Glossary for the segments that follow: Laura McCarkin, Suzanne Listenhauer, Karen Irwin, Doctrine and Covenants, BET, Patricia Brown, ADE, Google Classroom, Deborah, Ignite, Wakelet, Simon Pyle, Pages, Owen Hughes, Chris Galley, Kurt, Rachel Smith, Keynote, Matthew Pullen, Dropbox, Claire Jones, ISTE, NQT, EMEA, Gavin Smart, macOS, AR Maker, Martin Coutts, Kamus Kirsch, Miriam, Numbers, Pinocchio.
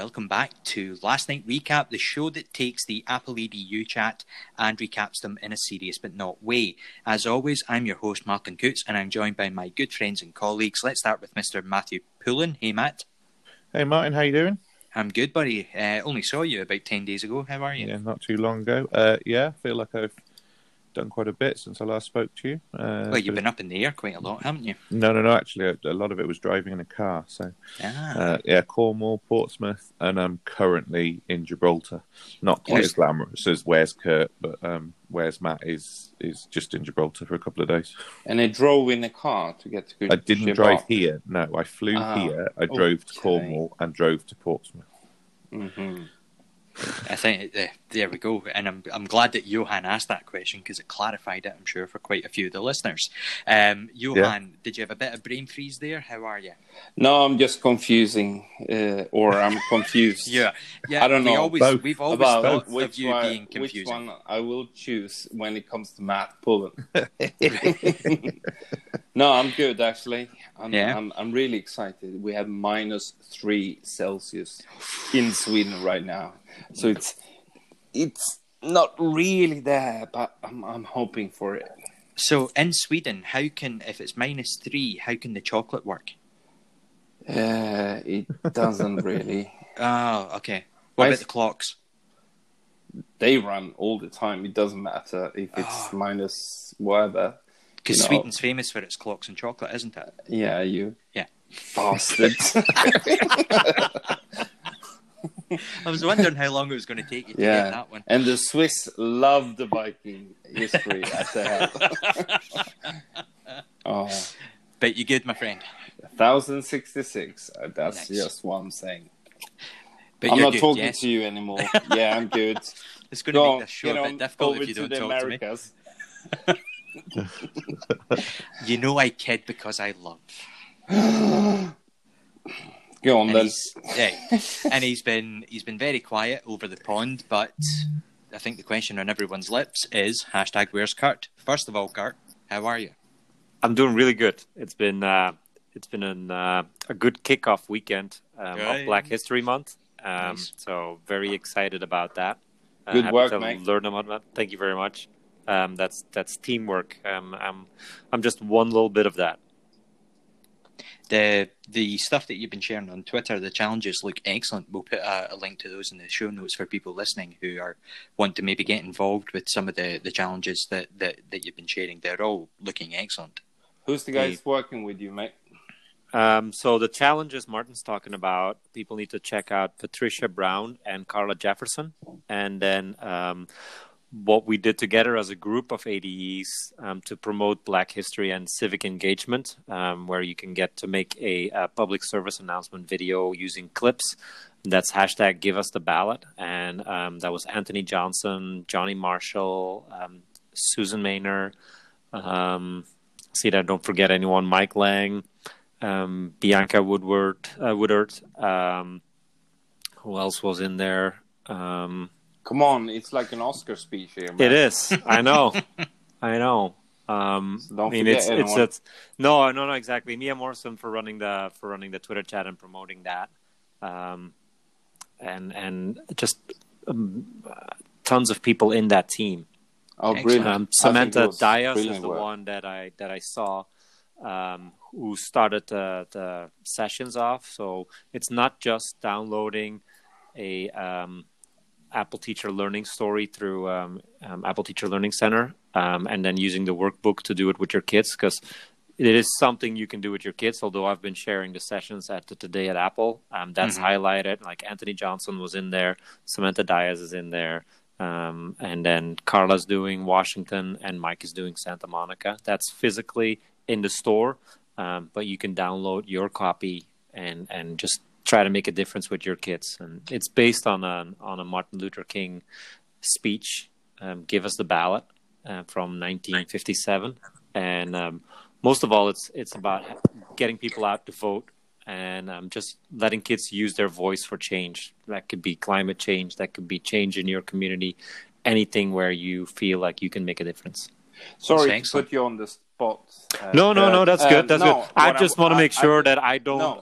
welcome back to Last Night Recap, the show that takes the Apple EDU chat and recaps them in a serious but not way. As always, I'm your host, Martin Coutts, and I'm joined by my good friends and colleagues. Let's start with Mr. Matthew Pullen. Hey, Matt. Hey, Martin. How you doing? I'm good, buddy. Only saw you about 10 days ago. How are you? Yeah, not too long ago. I feel like I've done quite a bit since I last spoke to you. Well, you've been up in the air quite a lot, haven't you? No. Actually, a lot of it was driving in a car. So, Cornwall, Portsmouth, and I'm currently in Gibraltar. Not quite as glamorous as Where's Kurt, but Where's Matt is just in Gibraltar for a couple of days. And they drove in the car to get to Gibraltar? I didn't drive here. No, I flew here. I drove to Cornwall and drove to Portsmouth. Mm-hmm. I think there we go, and I'm glad that Johan asked that question because it clarified it, I'm sure, for quite a few of the listeners. Johan, did you have a bit of brain freeze there? How are you? No, I'm just confusing, or I'm confused. I don't know. We've always thought of you being confusing. Which one I will choose when it comes to Matt Pullen. No, I'm good actually. I'm really excited. We have -3 Celsius in Sweden right now. So it's not really there, but I'm hoping for it. So in Sweden, if it's -3, how can the chocolate work? It doesn't really. Oh, okay. What about the clocks? They run all the time. It doesn't matter if it's minus whatever. Because Sweden's famous for its clocks and chocolate, isn't it? Yeah, Yeah. Bastards. I was wondering how long it was going to take you to get that one. And the Swiss love the Viking history. But you good, my friend. 1066. That's nice. Just what I'm saying. But I'm not talking to you anymore. Yeah, I'm good. It's going to make this show a bit difficult if you don't talk Americas. To me. You know I kid because I love. Go on then. And he's been very quiet over the pond, but I think the question on everyone's lips is #Where'sKurt. First of all, Kurt, how are you? I'm doing really good. It's been a good kickoff weekend of Black History Month. Nice. So very excited about that. Good work, mate. Learn about that. Thank you very much. That's teamwork. I'm just one little bit of that. The stuff that you've been sharing on Twitter, the challenges look excellent. We'll put a link to those in the show notes for people listening who want to maybe get involved with some of the challenges that you've been sharing. They're all looking excellent. Who's the guy who's working with you, mate? So the challenges Martin's talking about, people need to check out Patricia Brown and Carla Jefferson, and then what we did together as a group of ADEs to promote Black history and civic engagement, where you can get to make a public service announcement video using clips. That's #GiveUsTheBallot. And that was Anthony Johnson, Johnny Marshall, Susan Maynard. See that I don't forget anyone, Mike Lang, Bianca Woodward. Who else was in there? Come on, it's like an Oscar speech here, man. It is. I know. Don't forget it's no, exactly. Mia Morrison for running the Twitter chat and promoting that, and just tons of people in that team. Oh, brilliant! Samantha Dias is the one that I saw who started the sessions off. So it's not just downloading a Apple Teacher Learning Story through Apple Teacher Learning Center, and then using the workbook to do it with your kids, because it is something you can do with your kids, although I've been sharing the sessions at the Today at Apple. That's highlighted. Like Anthony Johnson was in there. Samantha Dias is in there. And then Carla's doing Washington and Mike is doing Santa Monica. That's physically in the store, but you can download your copy and just try to make a difference with your kids. And it's based on a Martin Luther King speech, Give Us the Ballot, from 1957. And most of all, it's about getting people out to vote and just letting kids use their voice for change. That could be climate change. That could be change in your community, anything where you feel like you can make a difference. Sorry to put you on the spot. No, that's good. I just want to make sure that I don't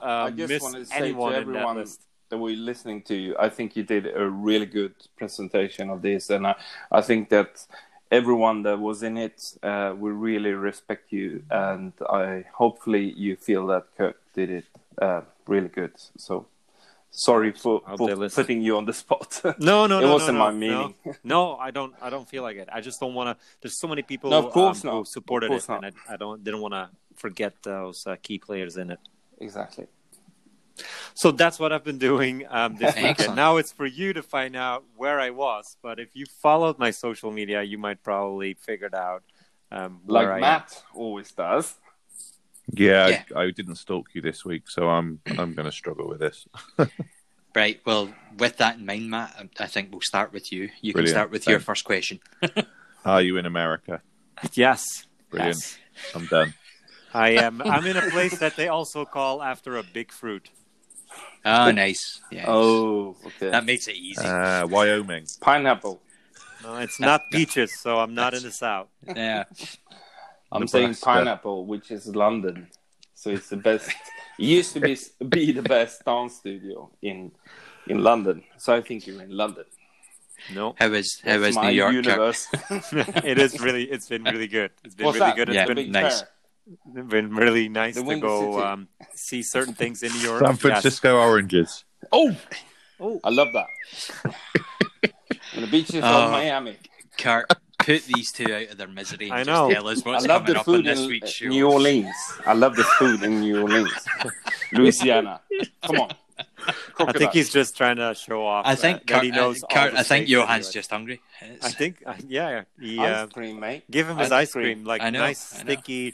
miss anyone in that list. that we're listening to you. I think you did a really good presentation of this, and I think that everyone that was in it will really respect you, and I hopefully you feel that Kurt did it really good. So sorry for putting you on the spot. No, it wasn't my meaning. No, I don't feel like it. I just don't want to. There's so many people who supported it, and I didn't want to forget those key players in it. Exactly. So that's what I've been doing this weekend. Now it's for you to find out where I was. But if you followed my social media, you might probably figure it out. Like Matt always does. Yeah. I didn't stalk you this week, so I'm going to struggle with this. Right. Well, with that in mind, Matt, I think we'll start with you. You Brilliant. Can start with your first question. Are you in America? Yes. Brilliant. Yes. I'm done. I am. I'm in a place that they also call after a big fruit. Oh, nice. Yes. Oh, okay. That makes it easy. Wyoming. Pineapple. No, it's not peaches, so I'm not in the South. Yeah. I'm saying pineapple, which is London. So it's the best. It used to be the best dance studio in London. So I think you're in London. No. How is New York? Universe. It's been really good. It's been What's really that? Good. It's yeah, been nice. Fair. It's been really nice to go see certain things in New York. San Francisco oranges. Oh, I love that. And the beaches of Miami. Kurt, put these two out of their misery. I know. Just tell us what's coming up on this week's show. New Orleans. I love the food in New Orleans, Louisiana. Come on. Crocodile. I think he's just trying to show off. I think Kurt, he knows. Kurt, I think Johan's just hungry. I think, ice cream, mate. Give him his ice cream, like nice sticky.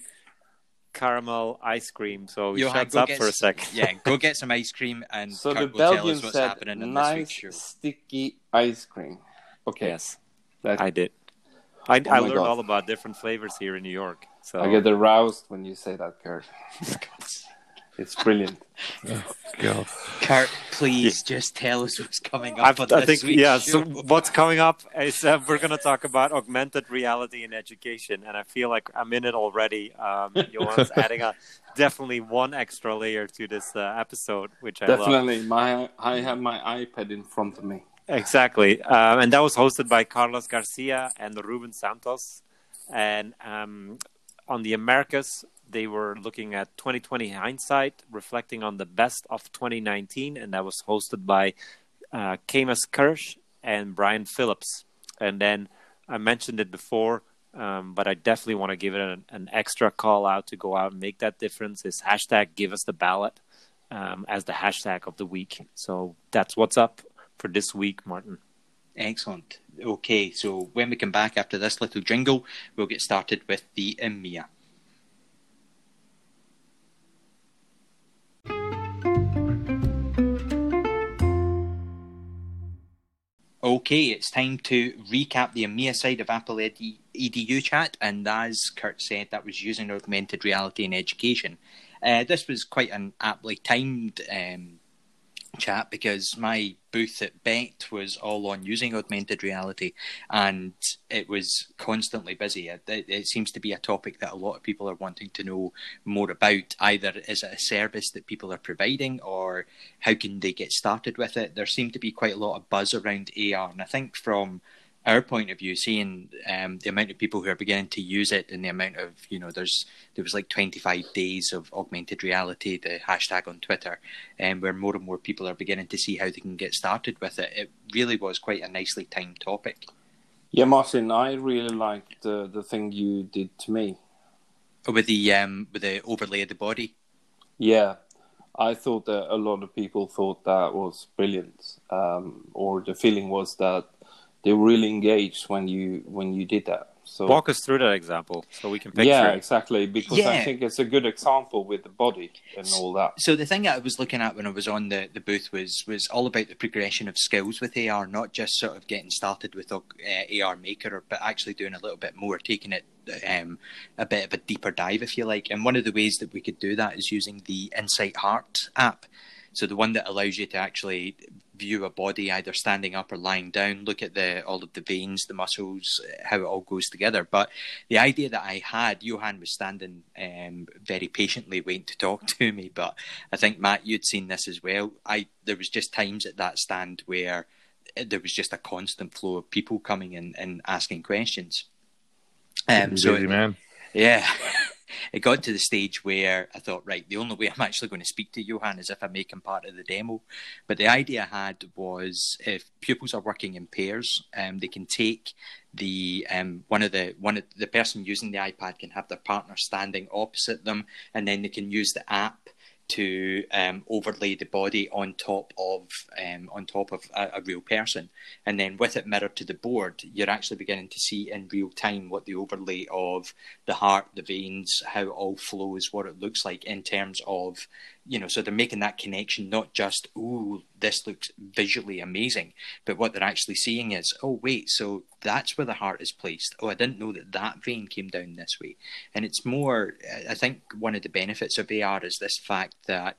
Caramel ice cream, so he shuts up for a second. Yeah, go get some ice cream, and so Kurt the will tell us what's happening in this week's show. Sticky ice cream. Okay, yes, I did. I learned all about different flavors here in New York. So I get aroused when you say that, Kurt. It's brilliant. Oh, God. Kurt, please just tell us what's coming up. So what's coming up is we're going to talk about augmented reality in education, and I feel like I'm in it already. Johan's adding definitely one extra layer to this episode, which I love. I have my iPad in front of me. Exactly, and that was hosted by Carlos Garcia and Ruben Santos, and on the Americas. They were looking at 2020 hindsight, reflecting on the best of 2019, and that was hosted by Kamus Kirsch and Brian Phillips. And then I mentioned it before, but I definitely want to give it an extra call out to go out and make that difference. Is #GiveUsTheBallot as the hashtag of the week. So that's what's up for this week, Martin. Excellent. Okay, so when we come back after this little jingle, we'll get started with the EMEA. Okay, it's time to recap the EMEA side of Apple EDU Chat, and as Kurt said, that was using augmented reality in education. This was quite an aptly timed chat because my booth at BET was all on using augmented reality, and it was constantly busy. It seems to be a topic that a lot of people are wanting to know more about. Either is it a service that people are providing, or how can they get started with it? There seemed to be quite a lot of buzz around AR, and I think from our point of view, seeing the amount of people who are beginning to use it, and the amount of, there was like 25 days of augmented reality, the hashtag on Twitter, where more and more people are beginning to see how they can get started with it. It really was quite a nicely timed topic. Yeah, Martin, I really liked the thing you did to me. With the overlay of the body? Yeah, I thought that a lot of people thought that was brilliant, or the feeling was that they were really engaged when you did that. So walk us through that example so we can picture it. Exactly, because I think it's a good example with the body and all that. So the thing that I was looking at when I was on the booth was all about the progression of skills with AR, not just sort of getting started with AR Maker, but actually doing a little bit more, taking it a bit of a deeper dive, if you like. And one of the ways that we could do that is using the Insight Heart app. So the one that allows you to actually view a body either standing up or lying down, look at all of the veins, the muscles, how it all goes together. But the idea that I had, Johan was standing very patiently waiting to talk to me. But I think, Matt, you'd seen this as well. There was just times at that stand where there was just a constant flow of people coming in and asking questions. Yeah. It got to the stage where I thought, right, the only way I'm actually going to speak to Johan is if I make him part of the demo. But the idea I had was, if pupils are working in pairs, they can take the one of the person using the iPad can have their partner standing opposite them, and then they can use the app to overlay the body on top of a real person, and then with it mirrored to the board, you're actually beginning to see in real time what the overlay of the heart, the veins, how it all flows, what it looks like in terms of, you know, so they're making that connection, not just, ooh, this looks visually amazing, but what they're actually seeing is, oh, wait, so that's where the heart is placed. Oh, I didn't know that vein came down this way. And it's more, I think one of the benefits of AR is this fact that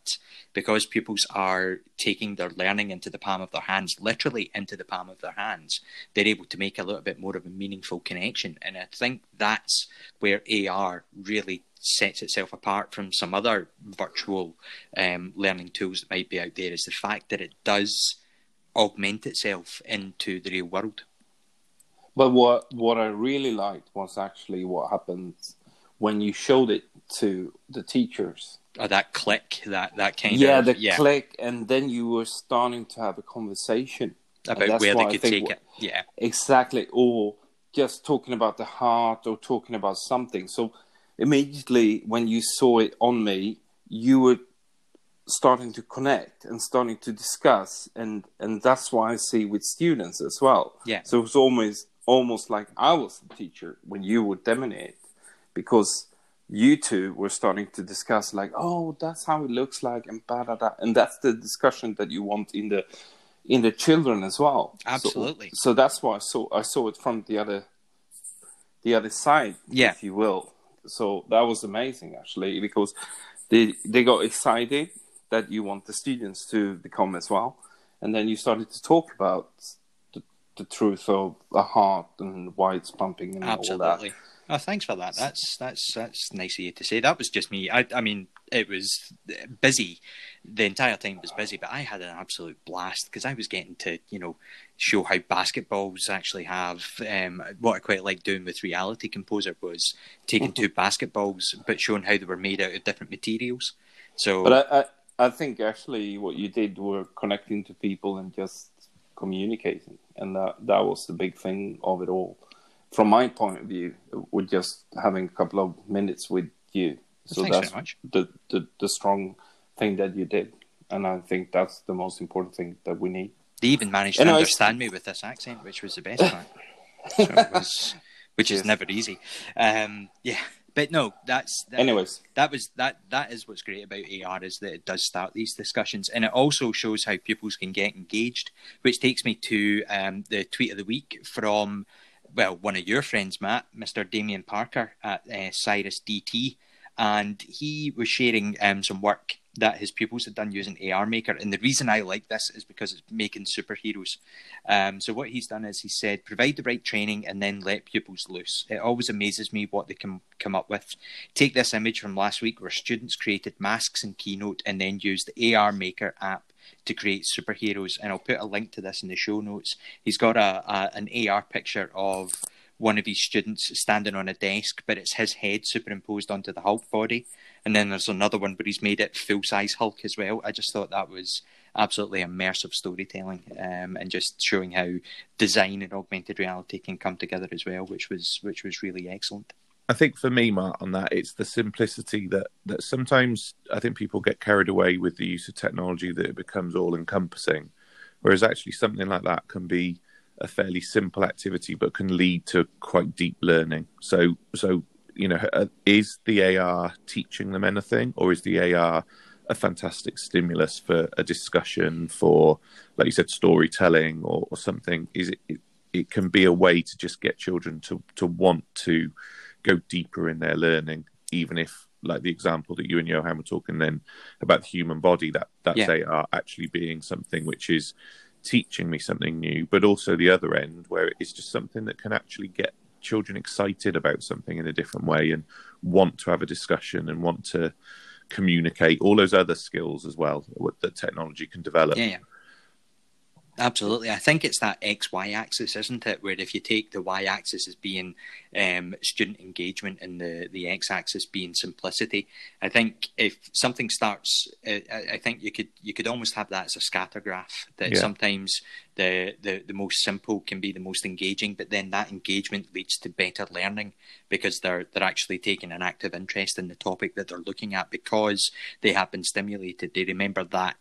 because pupils are taking their learning into the palm of their hands, literally into the palm of their hands, they're able to make a little bit more of a meaningful connection. And I think that's where AR really sets itself apart from some other virtual learning tools that might be out there, is the fact that it does augment itself into the real world. But what I really liked was actually what happens when you showed it to the teachers. Oh, that click, that kind of... click, and then you were starting to have a conversation about where they could take it. Yeah, exactly. Or just talking about the heart or talking about something. So immediately when you saw it on me, you were starting to connect and starting to discuss, and that's what I see with students as well. Yeah. So it was almost like I was the teacher when you would dominate, because you two were starting to discuss, like, oh, that's how it looks like, and blah, blah, blah. And that's the discussion that you want in the children as well. Absolutely. So that's why I saw it from the other side, if you will. So that was amazing, actually, because they got excited that you want the students to become as well. And then you started to talk about the truth of the heart and why it's pumping and Absolutely. All that. Oh, thanks for that. That's nice of you to say. That was just me. I mean, it was busy. The entire time was busy, but I had an absolute blast because I was getting to, you know, show how basketballs actually have. What I quite like doing with Reality Composer was taking two basketballs, but showing how they were made out of different materials. So, but I think actually what you did were connecting to people and just communicating, and that was the big thing of it all. From my point of view, we're just having a couple of minutes with you. So that's the strong thing that you did. And I think that's the most important thing that we need. They even managed to understand me with this accent, which was the best part. Which is never easy. But no, anyways. That is what's great about AR, is that it does start these discussions, and it also shows how pupils can get engaged, which takes me to the tweet of the week from one of your friends, Matt, Mr. Damian Parker at Cyrus DT, and he was sharing some work that his pupils had done using AR Maker. And the reason I like this is because it's making superheroes. So what he's done is he said, provide the right training and then let pupils loose. It always amazes me what they can come up with. Take this image from last week where students created masks in Keynote and then used the AR Maker app to create superheroes. And I'll put a link to this in the show notes. He's got an AR picture of one of his students standing on a desk, but it's his head superimposed onto the Hulk body. And then there's another one where he's made it full-size Hulk as well. I just thought that was absolutely immersive storytelling, and just showing how design and augmented reality can come together as well, which was really excellent. I think for me, Mark, on that, it's the simplicity that sometimes I think people get carried away with the use of technology, that it becomes all-encompassing, whereas actually something like that can be a fairly simple activity but can lead to quite deep learning. So you know, is the AR teaching them anything, or is the AR a fantastic stimulus for a discussion, for, like you said, storytelling or something? Is it can be a way to just get children to want to go deeper in their learning, even if like the example that you and Johan were talking then about the human body, that's AR actually being something which is teaching me something new, but also the other end where it's just something that can actually get children excited about something in a different way and want to have a discussion and want to communicate, all those other skills as well that technology can develop. Yeah. Absolutely. I think it's that XY axis, isn't it? Where if you take the Y axis as being student engagement and the X axis being simplicity, I think if something starts, I think you could almost have that as a scatter graph, that sometimes the most simple can be the most engaging, but then that engagement leads to better learning because they're actually taking an active interest in the topic that they're looking at because they have been stimulated. They remember that,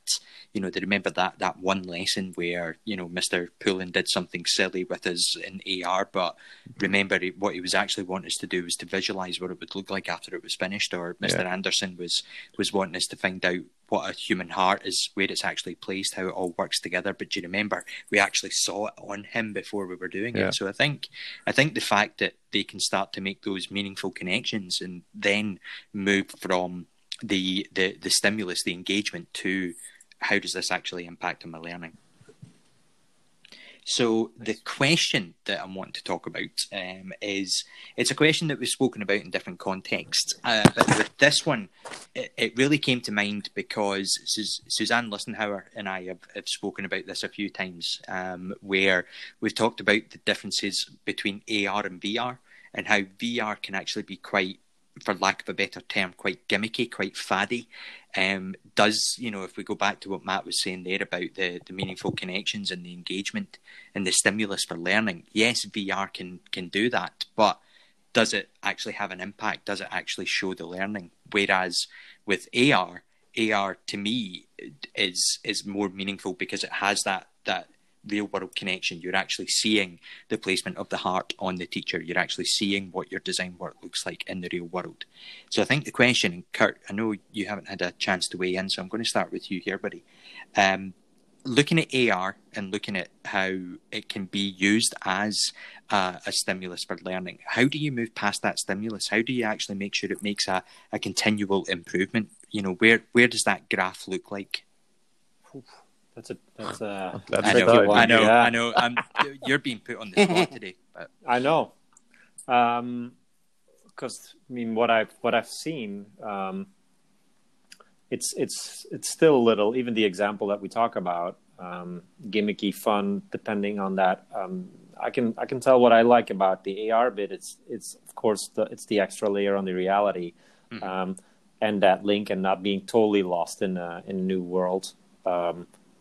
that one lesson where, Mr. Pullen did something silly with us in AR, but remember what he was actually wanting us to do was to visualize what it would look like after it was finished, or Mr. Anderson was wanting us to find out what a human heart is, where it's actually placed, how it all works together. But do you remember, we actually saw it on him before we were doing it. So I think the fact that they can start to make those meaningful connections and then move from the stimulus, the engagement, to how does this actually impact on my learning? So the question that I'm wanting to talk about is, it's a question that we've spoken about in different contexts, but with this one, it really came to mind because Suzanne Listenhauer and I have spoken about this a few times, where we've talked about the differences between AR and VR and how VR can actually be quite, for lack of a better term, quite gimmicky, quite faddy. If we go back to what Matt was saying there about the meaningful connections and the engagement and the stimulus for learning, yes, VR can do that, but does it actually have an impact? Does it actually show the learning? Whereas with AR to me is more meaningful because it has that real world connection. You're actually seeing the placement of the heart on the teacher. You're actually seeing what your design work looks like in the real world. So I think the question, and Kurt, I know you haven't had a chance to weigh in, so I'm going to start with you here, buddy. Looking at AR and looking at how it can be used as a stimulus for learning, how do you move past that stimulus? How do you actually make sure it makes a continual improvement? Where does that graph look like? Oof. I know. You're being put on the spot today. But. I know, because what I've seen, it's still little. Even the example that we talk about, gimmicky, fun, depending on that. I can tell what I like about the AR bit. It's of course it's the extra layer on the reality, and that link, and not being totally lost in a new world.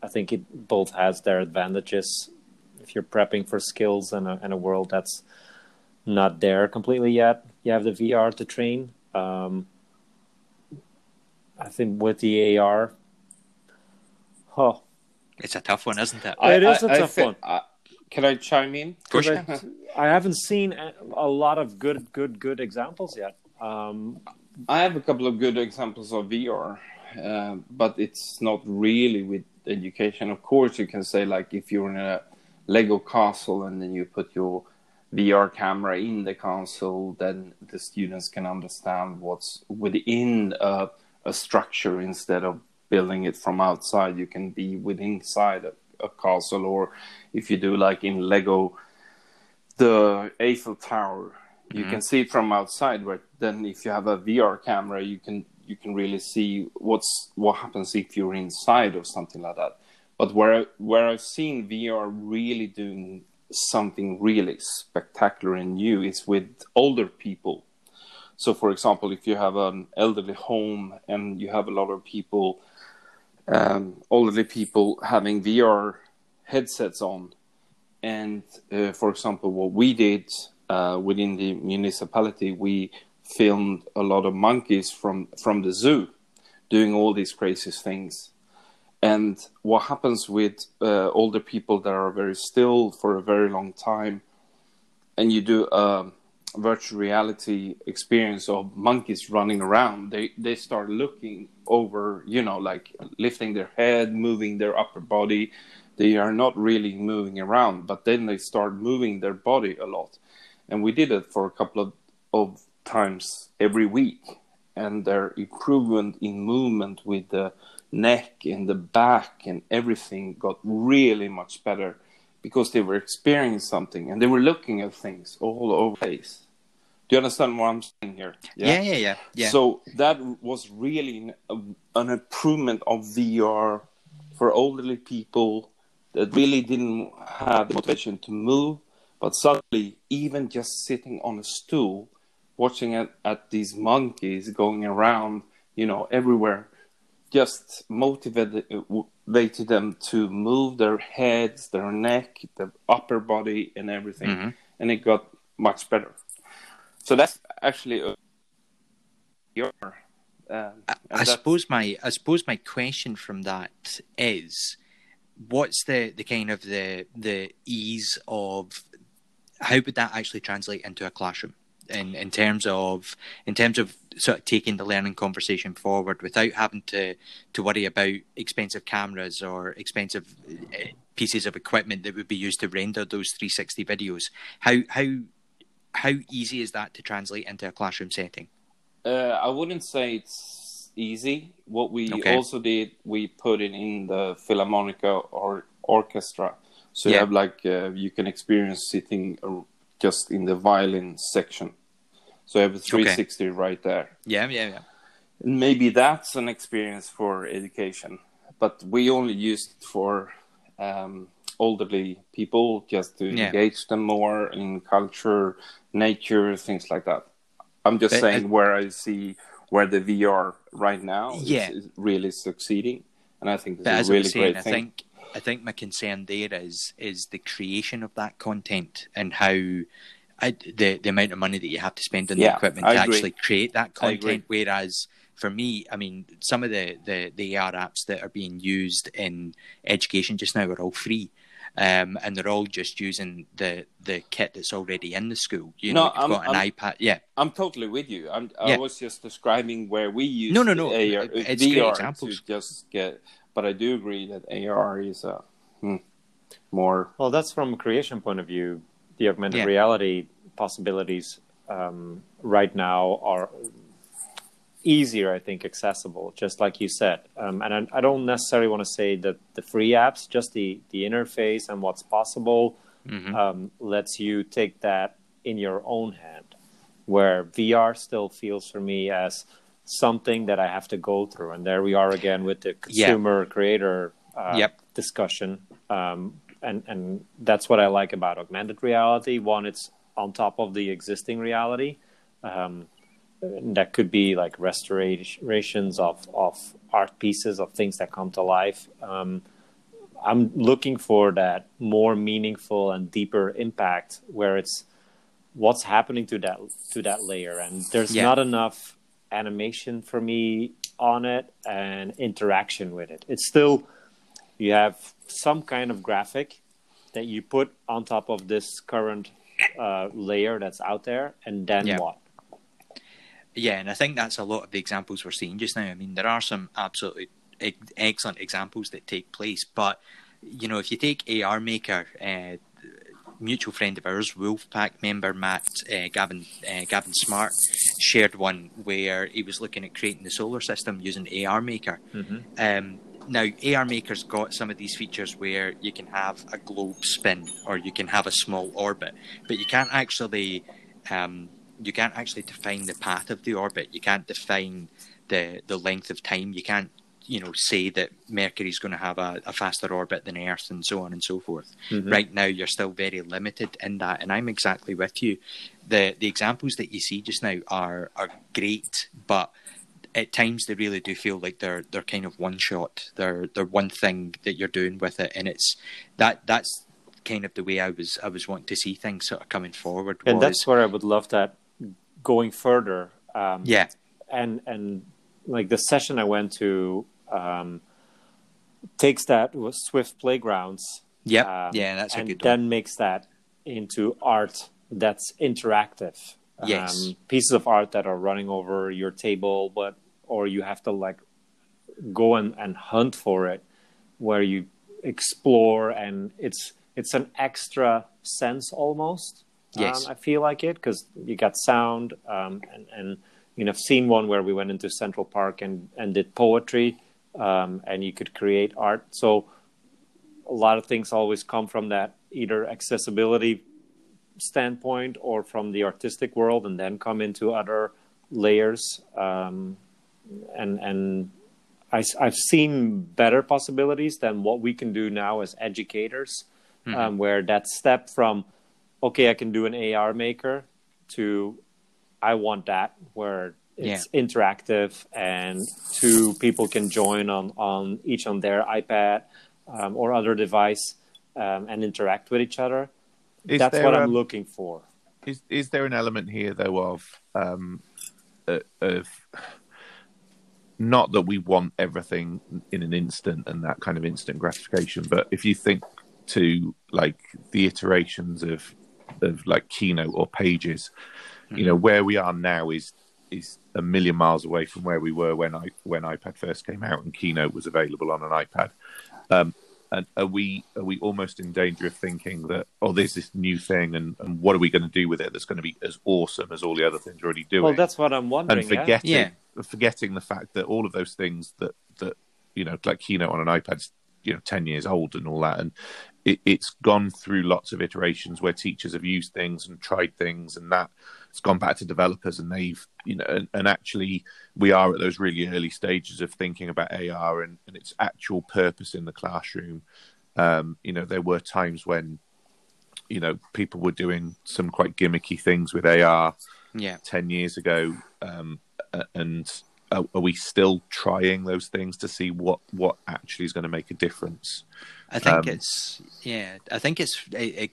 I think it both has their advantages if you're prepping for skills in a world that's not there completely yet. You have the VR to train. I think with the AR, it's a tough one, isn't it? It is a tough one. Can I chime in? I haven't seen a lot of good examples yet. I have a couple of good examples of VR, but it's not really with education. Of course, you can say, like, if you're in a Lego castle and then you put your VR camera in the console, then the students can understand what's within a structure instead of building it from outside. You can be inside a castle, or if you do like in Lego, the Eiffel Tower, you can see it from outside. But then if you have a VR camera, you can really see what happens if you're inside or something like that. But where I've seen VR really doing something really spectacular and new is with older people. So, for example, if you have an elderly home and you have a lot of people, elderly people having VR headsets on, and for example, what we did within the municipality, we filmed a lot of monkeys from the zoo doing all these crazy things. And what happens with older people that are very still for a very long time, and you do a virtual reality experience of monkeys running around, they start looking over, like lifting their head, moving their upper body. They are not really moving around, but then they start moving their body a lot. And we did it for a couple of times every week, and their improvement in movement with the neck and the back and everything got really much better because they were experiencing something and they were looking at things all over the place. Do you understand what I'm saying here? Yeah. So that was really an improvement of VR for elderly people that really didn't have the motivation to move, but suddenly even just sitting on a stool, watching at these monkeys going around, you know, everywhere, just motivated them to move their heads, their neck, their upper body and everything. Mm-hmm. And it got much better. So that's actually I suppose my question from that is, what's the kind of the ease of how would that actually translate into a classroom in terms of sort of taking the learning conversation forward without having to worry about expensive cameras or expensive pieces of equipment that would be used to render those 360 videos? How easy is that to translate into a classroom setting? I wouldn't say it's easy. What we also did, we put it in the Philharmonic Orchestra. So you have like, you can experience sitting just in the violin section. So you have a 360 right there. Yeah. Maybe that's an experience for education. But we only used it for... elderly people, just to engage them more in culture, nature, things like that. I'm just saying where I see where the VR right now is really succeeding, and I think that's a really great thing. I think my concern there is the creation of that content and how the amount of money that you have to spend on the equipment to actually create that content. Whereas for me, I mean, some of the AR apps that are being used in education just now are all free. And they're all just using the kit that's already in the school. You've got an iPad. Yeah, I'm totally with you. I was just describing where we use AR, it's VR to just get. But I do agree that AR is a more. Well, that's from a creation point of view. The augmented reality possibilities right now are easier, I think, accessible, just like you said. And I don't necessarily want to say that the free apps, just the interface and what's possible lets you take that in your own hand, where VR still feels for me as something that I have to go through. And there we are again with the consumer-creator discussion. And that's what I like about augmented reality. One, it's on top of the existing reality. That could be like restorations of art pieces, of things that come to life. I'm looking for that more meaningful and deeper impact, where it's what's happening to that layer. And there's not enough animation for me on it and interaction with it. It's still, you have some kind of graphic that you put on top of this current layer that's out there, and then what? Yeah, and I think that's a lot of the examples we're seeing just now. I mean, there are some absolutely excellent examples that take place. But, you know, if you take AR Maker, mutual friend of ours, Wolfpack member Gavin Smart, shared one where he was looking at creating the solar system using AR Maker. Mm-hmm. Now, AR Maker's got some of these features where you can have a globe spin or you can have a small orbit, but you can't actually... you can't actually define the path of the orbit. You can't define the length of time. You can't, say that Mercury's going to have a faster orbit than Earth and so on and so forth. Mm-hmm. Right now, you're still very limited in that, and I'm exactly with you. The examples that you see just now are great, but at times they really do feel like they're kind of one shot. They're one thing that you're doing with it, and it's that's kind of the way I was wanting to see things sort of coming forward. And that's where I would love that. Going further, and like the session I went to takes that with Swift Playgrounds, that's and a good then one. Makes that into art that's interactive. Pieces of art that are running over your table, or you have to like go and hunt for it, where you explore, and it's an extra sense almost. Yes, I feel like it, because you got sound and mean, I've seen one where we went into Central Park and did poetry, and you could create art. So a lot of things always come from that either accessibility standpoint or from the artistic world, and then come into other layers. I've seen better possibilities than what we can do now as educators, mm-hmm. Where that step from, okay, I can do an AR Maker to I want that, where it's interactive and two people can join on each on their iPad or other device and interact with each other. That's what I'm looking for. Is there an element here, though, of not that we want everything in an instant and that kind of instant gratification, but if you think to like the iterations of like Keynote or Pages, mm-hmm. you know, where we are now is a million miles away from where we were when iPad first came out and Keynote was available on an iPad. And are we almost in danger of thinking that, oh, there's this new thing, and what are we going to do with it that's going to be as awesome as all the other things we're already doing? Well, that's what I'm wondering. And forgetting the fact that all of those things that you know, like Keynote on an iPad's 10 years old and all that, and it's gone through lots of iterations where teachers have used things and tried things, and that it's gone back to developers, and they've and actually we are at those really early stages of thinking about AR and its actual purpose in the classroom. There were times when people were doing some quite gimmicky things with AR 10 years ago, and are we still trying those things to see what actually is going to make a difference? I think it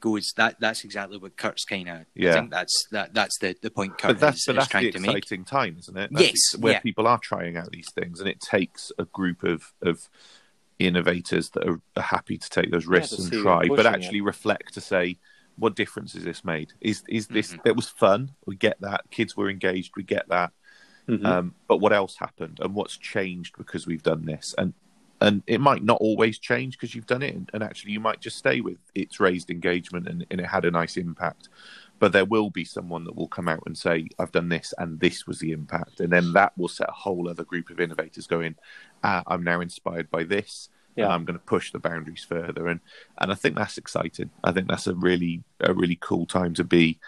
goes. That's exactly what Kurt's kind of. Yeah. I think that's the point Kurt is trying to make. But that's the exciting time, isn't it? Where people are trying out these things, and it takes a group of innovators that are happy to take those risks and try, but actually reflect to say, what difference has this made? Is this? Mm-hmm. It was fun. We get that. Kids were engaged. We get that. Mm-hmm. But what else happened, and what's changed because we've done this? And it might not always change because you've done it, and actually you might just stay with it's raised engagement and it had a nice impact. But there will be someone that will come out and say, I've done this and this was the impact. And then that will set a whole other group of innovators going, I'm now inspired by this. Yeah. And I'm going to push the boundaries further. And I think that's exciting. I think that's a really cool time to be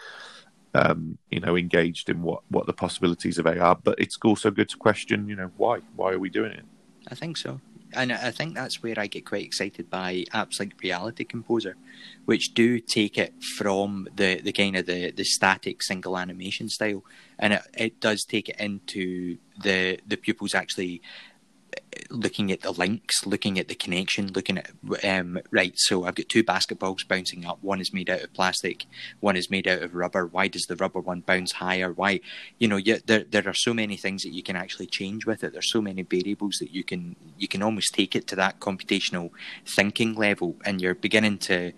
engaged in what the possibilities of AR, but it's also good to question, why are we doing it? I think so. And I think that's where I get quite excited by apps like Reality Composer, which do take it from the kind of the static single animation style, and it does take it into the pupils actually looking at the links, looking at the connection, looking at so I've got two basketballs bouncing up, one is made out of plastic, one is made out of rubber, why does the rubber one bounce higher, why, there are so many things that you can actually change with it, there's so many variables that you can almost take it to that computational thinking level, and you're beginning to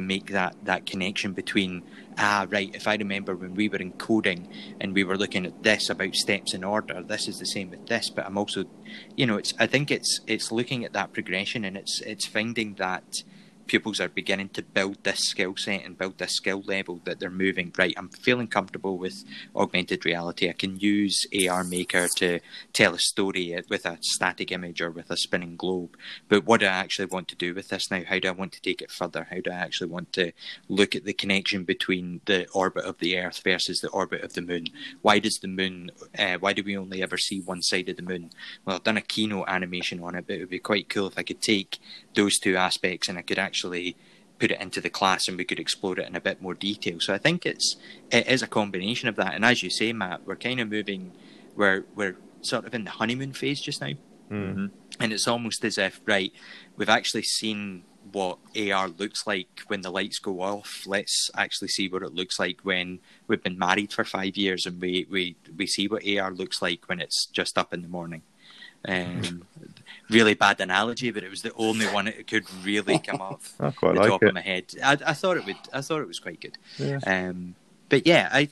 make that connection between if I remember when we were in coding and we were looking at this about steps in order, this is the same with this, but I'm also, I think it's looking at that progression, and it's finding that pupils are beginning to build this skill set and build this skill level that they're moving, right, I'm feeling comfortable with augmented reality, I can use AR Maker to tell a story with a static image or with a spinning globe, but what do I actually want to do with this now, how do I want to take it further, how do I actually want to look at the connection between the orbit of the Earth versus the orbit of the Moon, why do we only ever see one side of the Moon, well I've done a Keynote animation on it, but it would be quite cool if I could take those two aspects and I could actually put it into the class and we could explore it in a bit more detail. So I think it is a combination of that. And as you say, Matt, we're kind of moving, we're sort of in the honeymoon phase just now. Mm-hmm. And it's almost as if, right, we've actually seen what AR looks like when the lights go off. Let's actually see what it looks like when we've been married for 5 years and we see what AR looks like when it's just up in the morning. Really bad analogy, but it was the only one that could really come off the top of my head. I thought it was quite good. Yeah.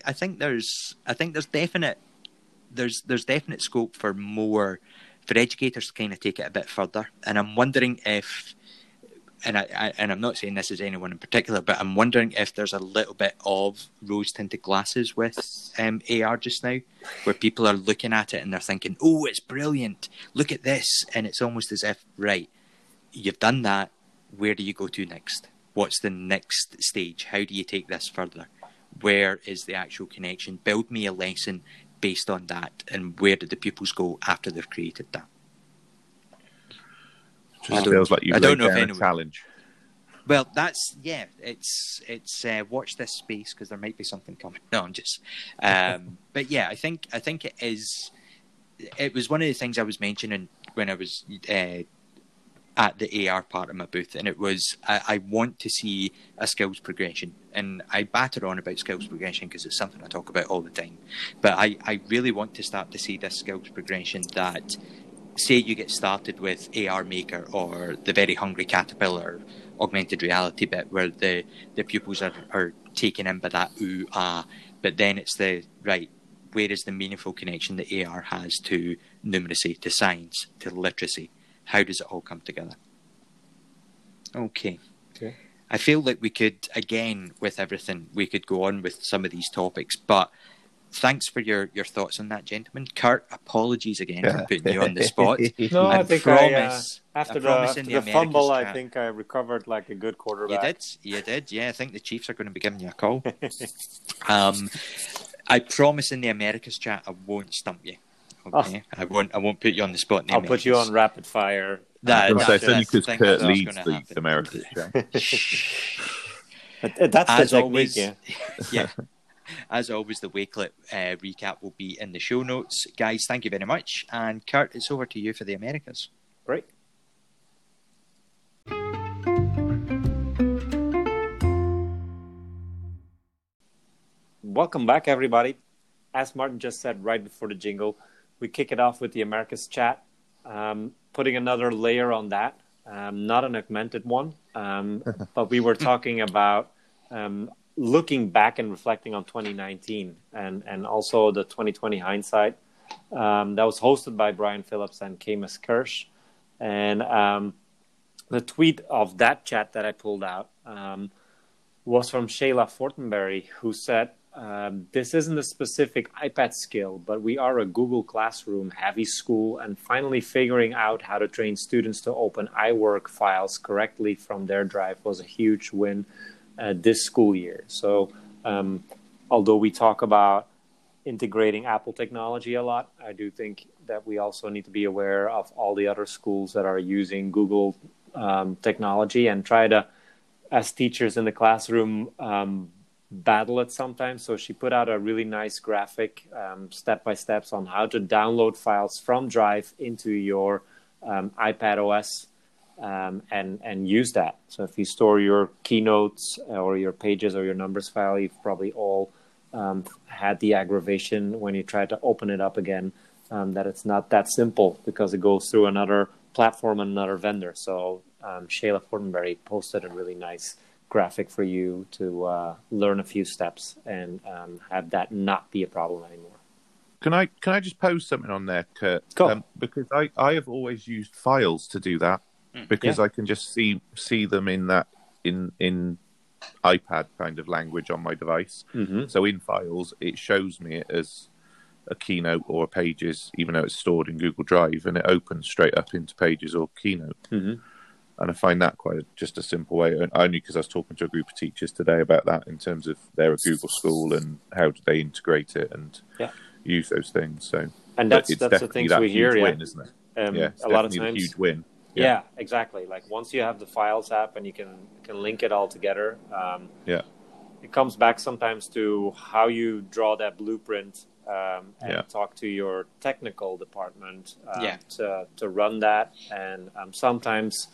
I think there's definite scope for more for educators to kind of take it a bit further. And I'm wondering if and I'm not saying this is anyone in particular, but I'm wondering if there's a little bit of rose-tinted glasses with AR just now, where people are looking at it and they're thinking, oh, it's brilliant, look at this. And it's almost as if, right, you've done that, where do you go to next? What's the next stage? How do you take this further? Where is the actual connection? Build me a lesson based on that, and where did the pupils go after they've created that? Feels like you've laid down a challenge. Well, that's it's watch this space, because there might be something coming. No, I'm just but yeah, I think it is. It was one of the things I was mentioning when I was at the AR part of my booth, and it was I want to see a skills progression, and I batter on about skills progression because it's something I talk about all the time, but I really want to start to see this skills progression that, say you get started with AR Maker or the Very Hungry Caterpillar augmented reality bit, where the pupils are taken in by that ooh, ah, but then it's the, right, where is the meaningful connection that AR has to numeracy, to science, to literacy? How does it all come together? Okay. I feel like we could, again, with everything, we could go on with some of these topics, but thanks for your thoughts on that, gentlemen. Kurt, apologies again for putting you on the spot. No, I think after the fumble, I think I recovered like a good quarterback. You did. Yeah, I think the Chiefs are going to be giving you a call. I promise in the Americas chat, I won't stump you. Okay, oh. I won't put you on the spot. In the Americas. I'll put you on rapid fire. Because Kurt leads the Americas chat. That's as the technique. Always, yeah. As always, the Wakelet recap will be in the show notes. Guys, thank you very much. And Kurt, it's over to you for the Americas. Great. Welcome back, everybody. As Martin just said right before the jingle, we kick it off with the Americas chat, putting another layer on that, not an augmented one, but we were talking about looking back and reflecting on 2019 and also the 2020 hindsight. That was hosted by Brian Phillips and Kamus Kirsch. And the tweet of that chat that I pulled out was from Shayla Fortenberry, who said, this isn't a specific iPad skill, but we are a Google Classroom heavy school and finally figuring out how to train students to open iWork files correctly from their drive was a huge win this school year. So although we talk about integrating Apple technology a lot, I do think that we also need to be aware of all the other schools that are using Google technology and try to, as teachers in the classroom, battle it sometimes. So she put out a really nice graphic, step-by-steps on how to download files from Drive into your iPad OS. And use that. So if you store your Keynotes or your Pages or your Numbers file, you've probably all had the aggravation when you try to open it up again, that it's not that simple because it goes through another platform and another vendor. So Shayla Fortenberry posted a really nice graphic for you to learn a few steps and have that not be a problem anymore. Can I just pose something on there, Kurt? Cool. Because I have always used files to do that. Because I can just see them in that in iPad kind of language on my device. Mm-hmm. So in files, it shows me it as a Keynote or a Pages, even though it's stored in Google Drive, and it opens straight up into Pages or Keynote. Mm-hmm. And I find that quite just a simple way, only because I was talking to a group of teachers today about that in terms of they're a Google school and how do they integrate it and use those things. So, and that's the things we hear, win, isn't it? A lot of times, a huge win. Yeah, exactly. Like once you have the Files app and you can link it all together, it comes back sometimes to how you draw that blueprint and talk to your technical department to run that. And sometimes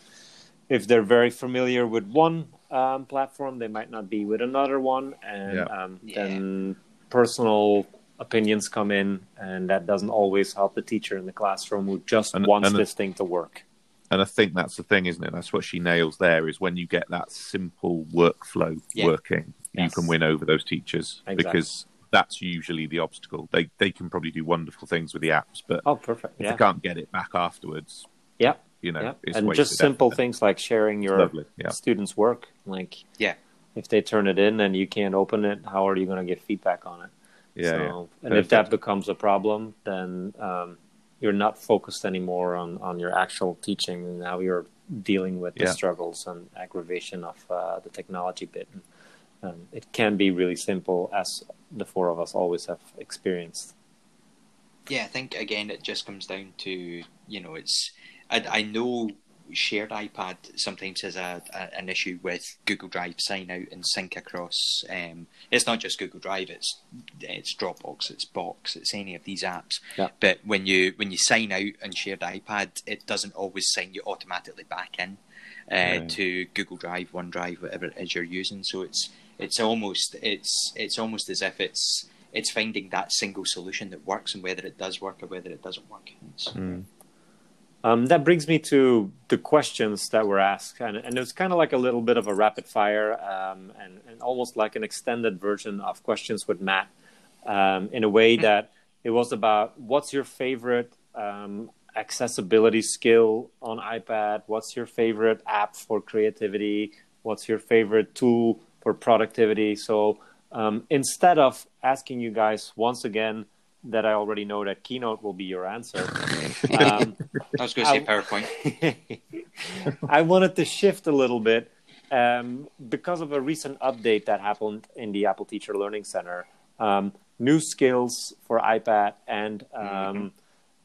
if they're very familiar with one platform, they might not be with another one. And then personal opinions come in, and that doesn't always help the teacher in the classroom who just wants this thing to work. And I think that's the thing, isn't it? That's what she nails there, is when you get that simple workflow working, you can win over those teachers. Exactly. Because that's usually the obstacle. They can probably do wonderful things with the apps, but if they can't get it back afterwards, is and just simple things like sharing your students' work. Like, if they turn it in and you can't open it, how are you going to get feedback on it? And if that becomes a problem, then you're not focused anymore on your actual teaching, and now you're dealing with the struggles and aggravation of the technology bit. And it can be really simple, as the four of us always have experienced. Yeah, I think, again, it just comes down to, I know shared iPad sometimes has an issue with Google Drive sign out and sync across. It's not just Google Drive, it's Dropbox, it's Box, it's any of these apps. Yeah. But when you sign out on shared iPad, it doesn't always sign you automatically back in to Google Drive, OneDrive, whatever it is you're using. So it's almost as if it's finding that single solution that works, and whether it does work or whether it doesn't work. That brings me to the questions that were asked. And it was kind of like a little bit of a rapid fire and almost like an extended version of Questions with Matt, in a way that it was about, what's your favorite accessibility skill on iPad? What's your favorite app for creativity? What's your favorite tool for productivity? So instead of asking you guys once again, that I already know that Keynote will be your answer. I was going to say PowerPoint. I wanted to shift a little bit because of a recent update that happened in the Apple Teacher Learning Center. New skills for iPad and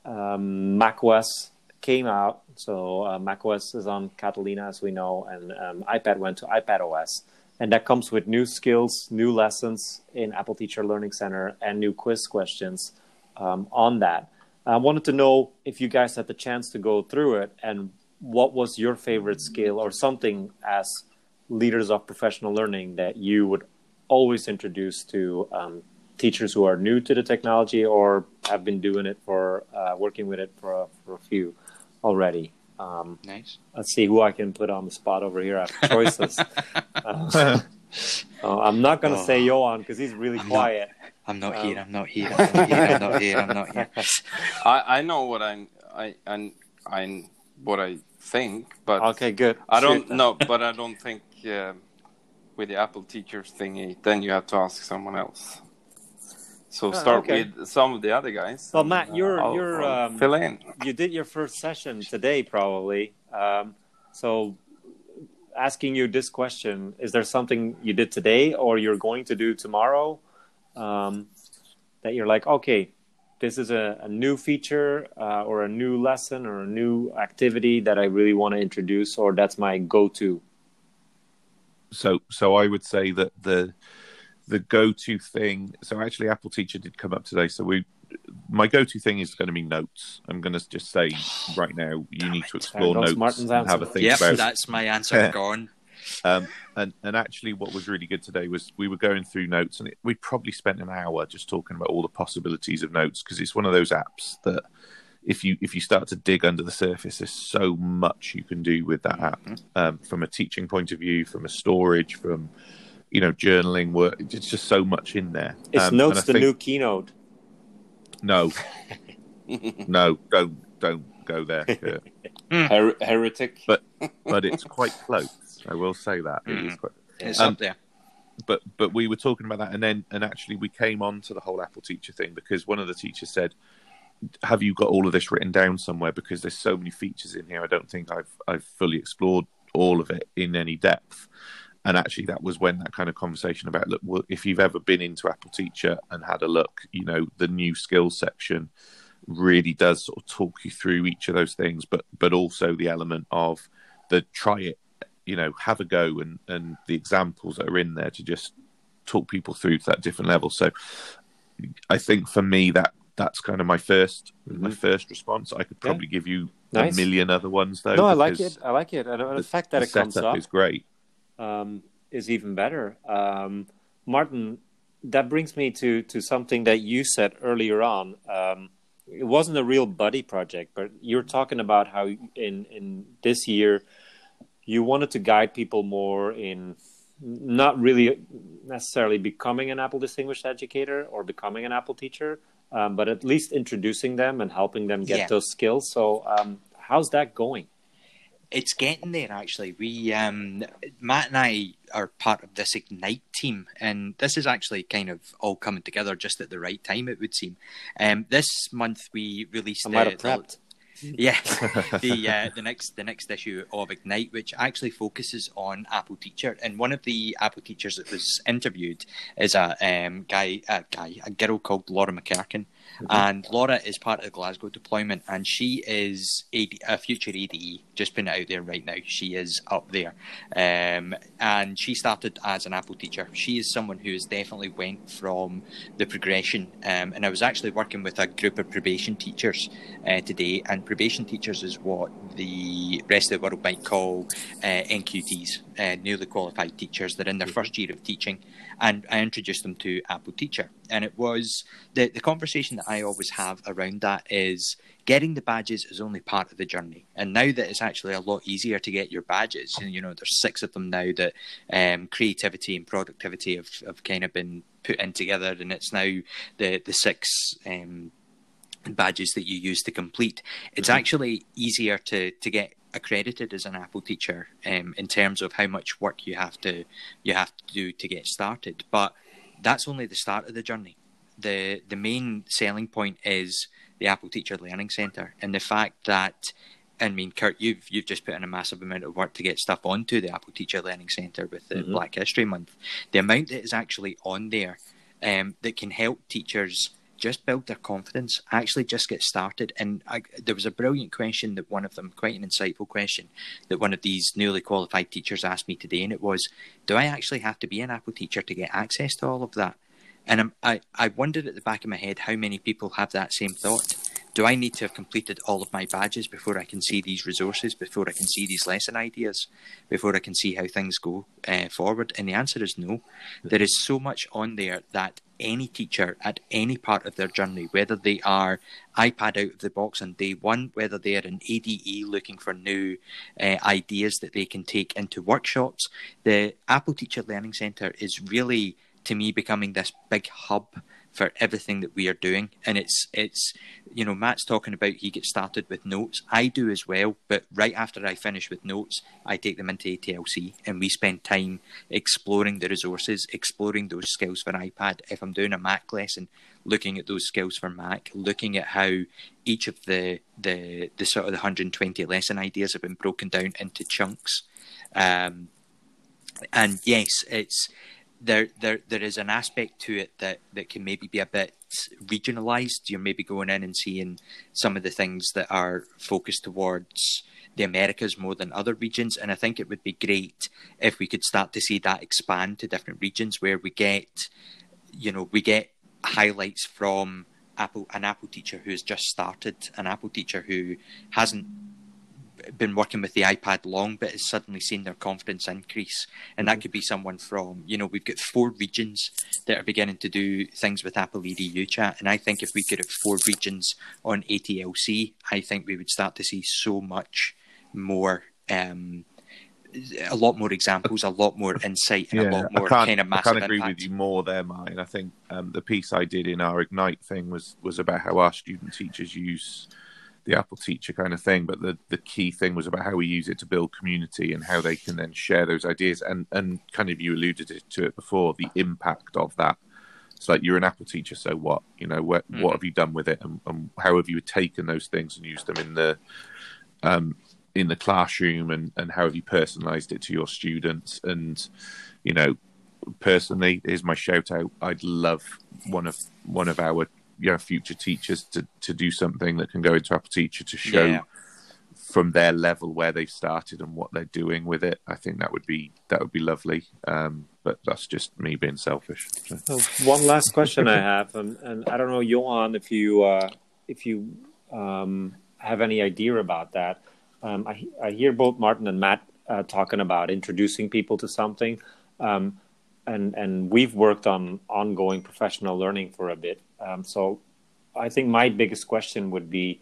macOS came out. So macOS is on Catalina, as we know, and iPad went to iPadOS. And that comes with new skills, new lessons in Apple Teacher Learning Center, and new quiz questions on that. I wanted to know if you guys had the chance to go through it, and what was your favorite skill or something as leaders of professional learning that you would always introduce to teachers who are new to the technology or have been doing it for working with it for a few already. Nice. Let's see who I can put on the spot over here. I have choices. I'm not going to say Johan because he's really quiet. I'm not here. I know what I think, but okay, good. I don't know, but I don't think with the Apple Teachers thingy, then you have to ask someone else. So start with some of the other guys. Well, Matt, I'll fill in. You did your first session today, probably. So asking you this question, is there something you did today or you're going to do tomorrow that you're like, okay, this is a new feature or a new lesson or a new activity that I really want to introduce, or that's my go-to? So I would say that the go-to thing. So actually, Apple Teacher did come up today. So my go-to thing is going to be notes. I'm going to just say right now, you need to explore notes and have a think about it. That's my answer. Gone. And actually, what was really good today was we were going through notes, and we probably spent an hour just talking about all the possibilities of notes, because it's one of those apps that if you start to dig under the surface, there's so much you can do with that app from a teaching point of view, from a storage, from journaling work. It's just so much in there. Is notes the new Keynote? No. No, don't go there, Kurt. Heretic. But it's quite close. I will say that. It is quite... It's up there. But we were talking about that, and actually we came on to the whole Apple Teacher thing, because one of the teachers said, have you got all of this written down somewhere? Because there's so many features in here, I don't think I've fully explored all of it in any depth. And actually, that was when that kind of conversation about, look, if you've ever been into Apple Teacher and had a look, the new skills section really does sort of talk you through each of those things, but also the element of the try it, have a go, and the examples that are in there to just talk people through to that different level. So I think for me, that's kind of my first response. I could probably give you a million other ones, though. No, I like it. And the fact that it comes up is great. Is even better. Martin, that brings me to something that you said earlier on. It wasn't a real buddy project, but you're talking about how in this year you wanted to guide people more in not really necessarily becoming an Apple Distinguished Educator or becoming an Apple Teacher, but at least introducing them and helping them get those skills. So how's that going? It's getting there, actually. We, Matt and I are part of this Ignite team, and this is actually kind of all coming together just at the right time, it would seem. This month we released... I might have prepped. The next issue of Ignite, which actually focuses on Apple Teacher, and one of the Apple teachers that was interviewed is a girl called Laura McCarkin, and Laura is part of the Glasgow deployment, and she is a future ADE. Just putting it out there right now, she is up there, and she started as an Apple teacher. She is someone who has definitely went from the progression, and I was actually working with a group of probation teachers today, and probation teachers is what the rest of the world might call NQTs, newly qualified teachers. They're in their first year of teaching, and I introduced them to Apple Teacher. And it was the conversation that I always have around that is getting the badges is only part of the journey. And now that it's actually a lot easier to get your badges, and you know, there's 6 of them now that creativity and productivity have kind of been put in together, and it's now the 6 badges that you use to complete. It's actually easier to get accredited as an Apple teacher in terms of how much work you have to do to get started. But that's only the start of the journey. The main selling point is the Apple Teacher Learning Center, and the fact that, I mean, Kurt, you've just put in a massive amount of work to get stuff onto the Apple Teacher Learning Center with the Black History Month. The amount that is actually on there that can help teachers just build their confidence, actually just get started. And there was a brilliant question that one of them, quite an insightful question, that one of these newly qualified teachers asked me today, and it was, do I actually have to be an Apple teacher to get access to all of that? And I wondered at the back of my head how many people have that same thought. Do I need to have completed all of my badges before I can see these resources, before I can see these lesson ideas, before I can see how things go forward? And the answer is no. There is so much on there that any teacher at any part of their journey, whether they are iPad out of the box on day one, whether they are an ADE looking for new ideas that they can take into workshops, the Apple Teacher Learning Centre is really, to me, becoming this big hub for everything that we are doing. And it's you know, Matt's talking about he gets started with notes. I do as well, but right after I finish with notes, I take them into ATLC and we spend time exploring the resources, exploring those skills for iPad. If I'm doing a Mac lesson, looking at those skills for Mac, looking at how each of the sort of the 120 lesson ideas have been broken down into chunks. And yes, it's there is an aspect to it that can maybe be a bit regionalised. You're maybe going in and seeing some of the things that are focused towards the Americas more than other regions. And I think it would be great if we could start to see that expand to different regions where we get highlights from an Apple teacher who has just started, an Apple teacher who hasn't been working with the iPad long but has suddenly seen their confidence increase. And that could be someone from, you know, we've got 4 regions that are beginning to do things with Apple EDU chat, and I think if we could have 4 regions on ATLC, I think we would start to see so much more, a lot more examples, a lot more insight, and a lot more kind of massive impact. I can't agree with you more there, Martin. I think the piece I did in our Ignite thing was about how our student teachers use the Apple Teacher kind of thing, but the key thing was about how we use it to build community and how they can then share those ideas and kind of, you alluded to it before, the impact of that. It's like, you're an Apple teacher, so what? You know, what have you done with it, and how have you taken those things and used them in the classroom, and how have you personalized it to your students? And, you know, personally, here's my shout out, I'd love one of our, you know, future teachers to do something that can go into Apple Teacher to show from their level where they've started and what they're doing with it. I think that would be lovely. But that's just me being selfish. So. One last question I have, and I don't know, Johan, if you have any idea about that. I hear both Martin and Matt talking about introducing people to something. And we've worked on ongoing professional learning for a bit. So I think my biggest question would be,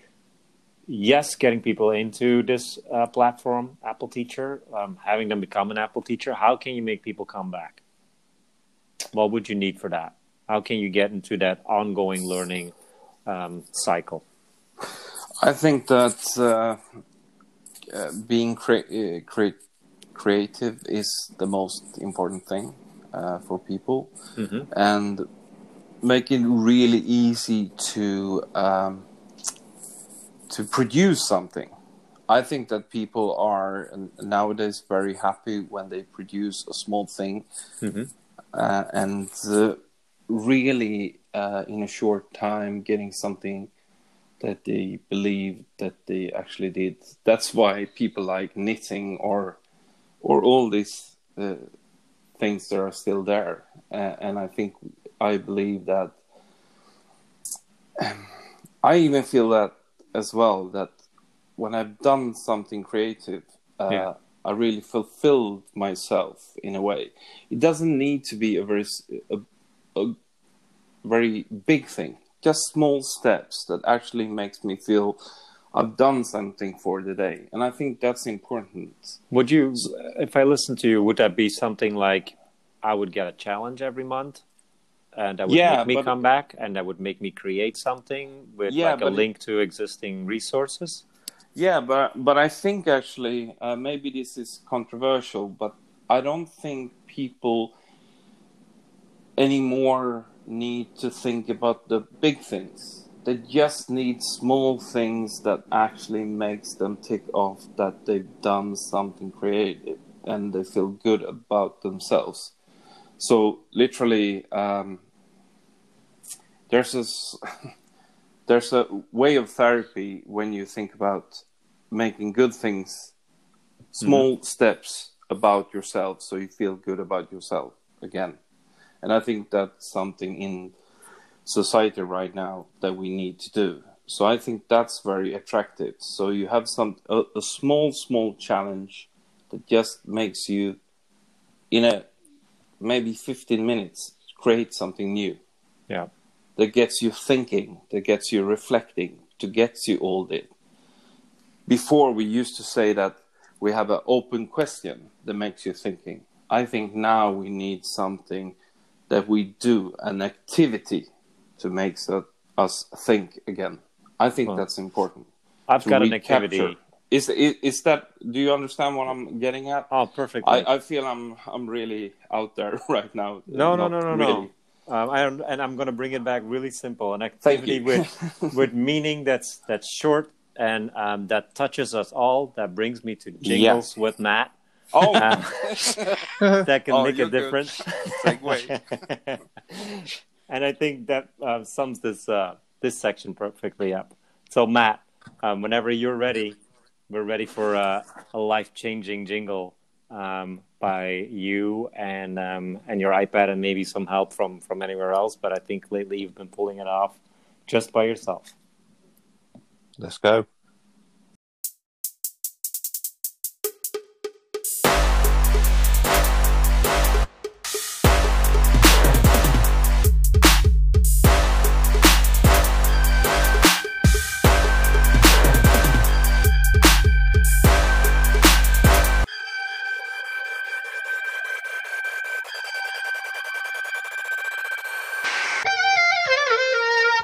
yes, getting people into this platform, Apple Teacher, having them become an Apple Teacher. How can you make people come back? What would you need for that? How can you get into that ongoing learning cycle? I think that being creative is the most important thing for people, and make it really easy to produce something. I think that people are nowadays very happy when they produce a small thing, and really in a short time getting something that they believe that they actually did. That's why people like knitting or all these things that are still there. And I believe that I even feel that as well, that when I've done something creative, I really fulfilled myself in a way. It doesn't need to be a very big thing. Just small steps that actually makes me feel I've done something for the day. And I think that's important. Would you, if I listen to you, would that be something like I would get a challenge every month? And that would make me come back, and that would make me create something with like a link to existing resources? Yeah, but I think actually, maybe this is controversial, but I don't think people anymore need to think about the big things. They just need small things that actually makes them tick off that they've done something creative and they feel good about themselves. So literally, there's a way of therapy when you think about making good things, small steps about yourself, so you feel good about yourself again. And I think that's something in society right now that we need to do. So I think that's very attractive. So you have a small challenge that just makes you, in a maybe 15 minutes, create something new. Yeah. That gets you thinking, that gets you reflecting, to gets you all that. Before, we used to say that we have an open question that makes you thinking. I think now we need something that we do, an activity to make us think again. I think that's important. I've got an activity. Is that? Do you understand what I'm getting at? Oh, perfectly. I feel I'm really out there right now. No. And I'm going to bring it back really simple. An activity with meaning that's short and that touches us all. That brings me to jingles with Matt. Oh, that can make a difference. And I think that sums this section perfectly up. So Matt, whenever you're ready, we're ready for a life-changing jingle by you and your iPad, and maybe some help from anywhere else. But I think lately you've been pulling it off just by yourself. Let's go.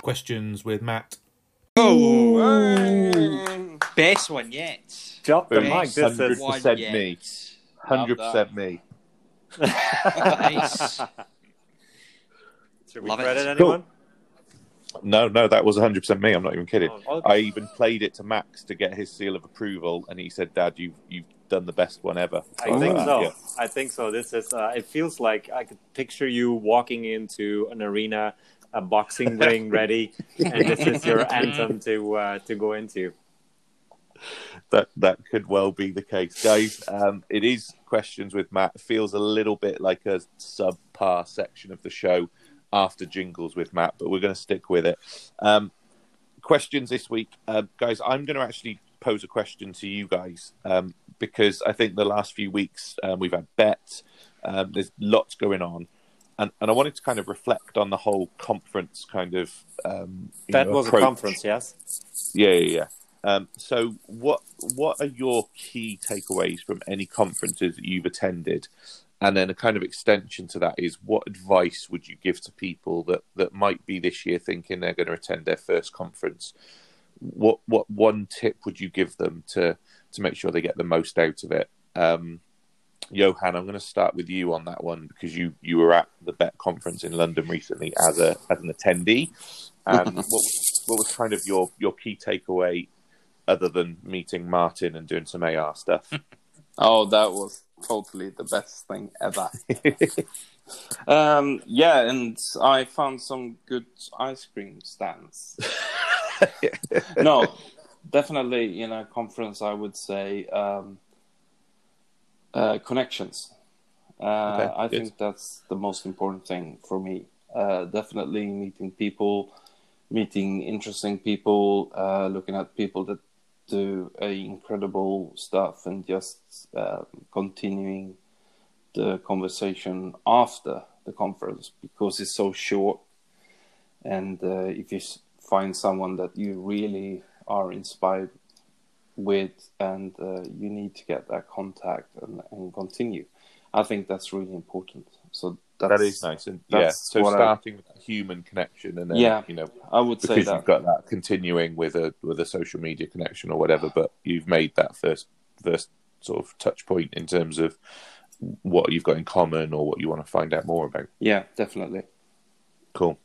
Questions with Matt. Oh, best one yet. Drop the mic. 100% me. 100% me. Nice. Should we credit anyone? Cool. No, that was 100% me. I'm not even kidding. Oh, okay. I even played it to Max to get his seal of approval, and he said, "Dad, you've done the best one ever." I think so. Yeah. I think so. This is. It feels like I could picture you walking into an arena. A boxing ring ready, and this is your anthem to go into. That could well be the case, guys. It is Questions with Matt. It feels a little bit like a subpar section of the show after Jingles with Matt, but we're going to stick with it. Questions this week, guys. I'm going to actually pose a question to you guys because I think the last few weeks we've had BET. There's lots going on. And I wanted to kind of reflect on the whole conference kind of approach. A conference, yes. Yeah. So what are your key takeaways from any conferences that you've attended? And then a kind of extension to that is, what advice would you give to people that might be this year thinking they're going to attend their first conference? What one tip would you give them to to make sure they get the most out of it. Johan, I'm going to start with you on that one, because you were at the BET conference in London recently as an attendee. And what was kind of your key takeaway, other than meeting Martin and doing some AR stuff? Oh, that was totally the best thing ever. Yeah, and I found some good ice cream stands. No, definitely in a conference, I would say connections. Okay, I think that's the most important thing for me. Definitely meeting people, meeting interesting people, looking at people that do incredible stuff, and just continuing the conversation after the conference, because it's so short. And if you find someone that you really are inspired with, and you need to get that contact and continue, I think that's really important. So that is nice. And yeah, so starting with that human connection, and then I would say that you've got that continuing with a social media connection or whatever, but you've made that first sort of touch point in terms of what you've got in common or what you want to find out more about. Yeah, definitely. Cool.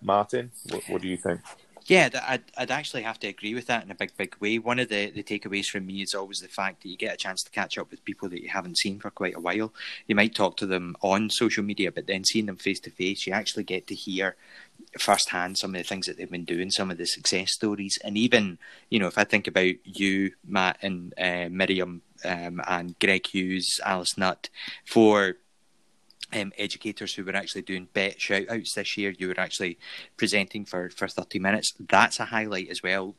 Martin, what do you think? Yeah, I'd actually have to agree with that in a big way. One of the takeaways from me is always the fact that you get a chance to catch up with people that you haven't seen for quite a while. You might talk to them on social media, but then seeing them face to face, you actually get to hear firsthand some of the things that they've been doing, some of the success stories. And even, if I think about you, Matt, and Miriam, and Greg Hughes, Alice Nutt, for educators who were actually doing BET shout-outs this year. You were actually presenting for 30 minutes. That's a highlight as well,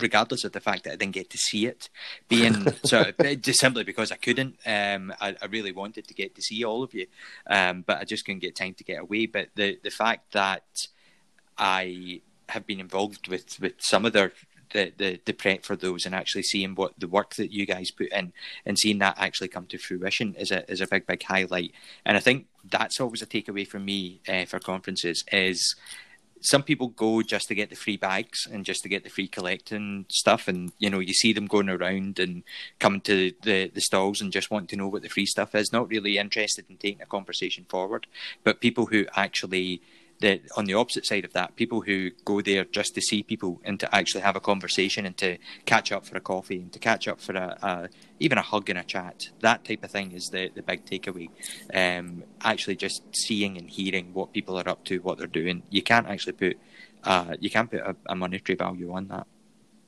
regardless of the fact that I didn't get to see it, being so just simply because I couldn't. I really wanted to get to see all of you, but I just couldn't get time to get away. But the fact that I have been involved with some of their the prep for those, and actually seeing what the work that you guys put in and seeing that actually come to fruition is a big highlight. And I think that's always a takeaway for me for conferences is some people go just to get the free bags and just to get the free collecting stuff. And, you see them going around and coming to the stalls and just want to know what the free stuff is, not really interested in taking a conversation forward. But people who actually... on the opposite side of that, people who go there just to see people and to actually have a conversation and to catch up for a coffee and to catch up for even a hug and a chat, that type of thing is the big takeaway. Actually just seeing and hearing what people are up to, what they're doing. You can't actually put a monetary value on that.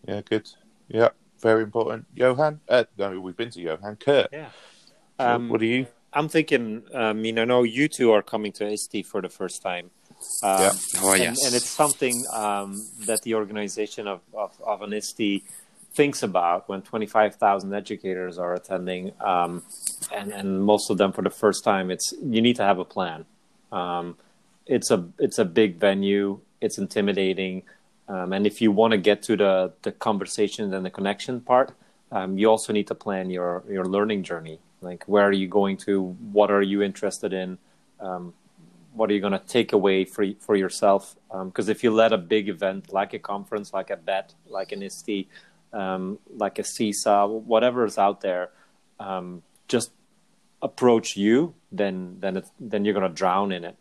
Yeah, good. Yeah, very important. Johan? No, we've been to Johan. Kurt? Yeah. What are you? I'm thinking, you two are coming to ISTE for the first time. And it's something that the organization of an ISTE thinks about when 25,000 educators are attending, and most of them for the first time. You need to have a plan. It's a big venue. It's intimidating, and if you want to get to the conversation and the connection part, you also need to plan your learning journey. Like, where are you going to? What are you interested in? What are you going to take away for yourself? Because if you let a big event like a conference, like a BET, like an ISTE, like a CISA, whatever is out there, just approach you, then you're going to drown in it.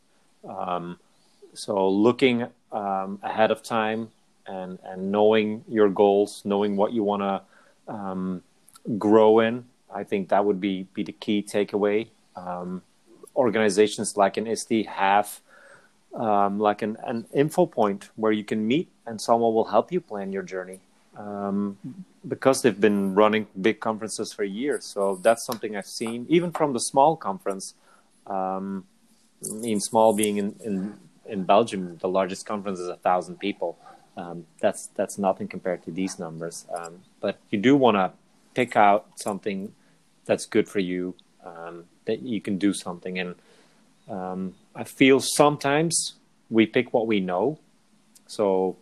So looking ahead of time and knowing your goals, knowing what you want to grow in, I think that would be the key takeaway. Organizations like an ISTE have an info point where you can meet and someone will help you plan your journey, because they've been running big conferences for years. So that's something I've seen, even from the small conference, in small being in Belgium, the largest conference is 1,000 people. That's nothing compared to these numbers. But you do want to pick out something that's good for you, that you can do something. And I feel sometimes we pick what we know. So,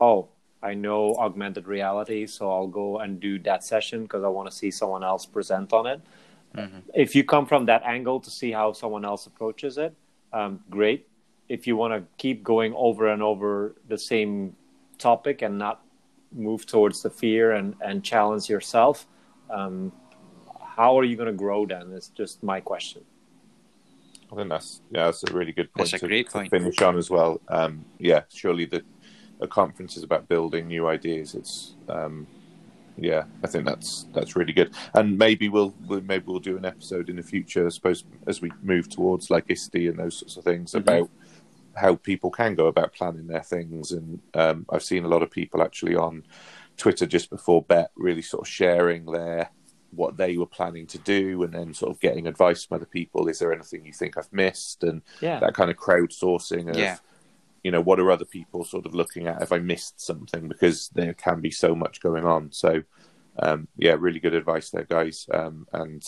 I know augmented reality, so I'll go and do that session because I want to see someone else present on it. Mm-hmm. If you come from that angle to see how someone else approaches it, great. If you want to keep going over and over the same topic and not move towards the fear and challenge yourself, how are you going to grow then? It's just my question. I think that's a really good point to finish on as well. Yeah, surely a conference is about building new ideas. It's yeah, I think that's really good. And maybe we'll do an episode in the future, I suppose, as we move towards like ISTE and those sorts of things, mm-hmm. about how people can go about planning their things. And I've seen a lot of people actually on Twitter just before BET really sort of sharing what they were planning to do, and then sort of getting advice from other people. Is there anything you think I've missed? And that kind of crowdsourcing of, you know, what are other people sort of looking at? Have I missed something? Because there can be so much going on. So, yeah, really good advice there, guys. And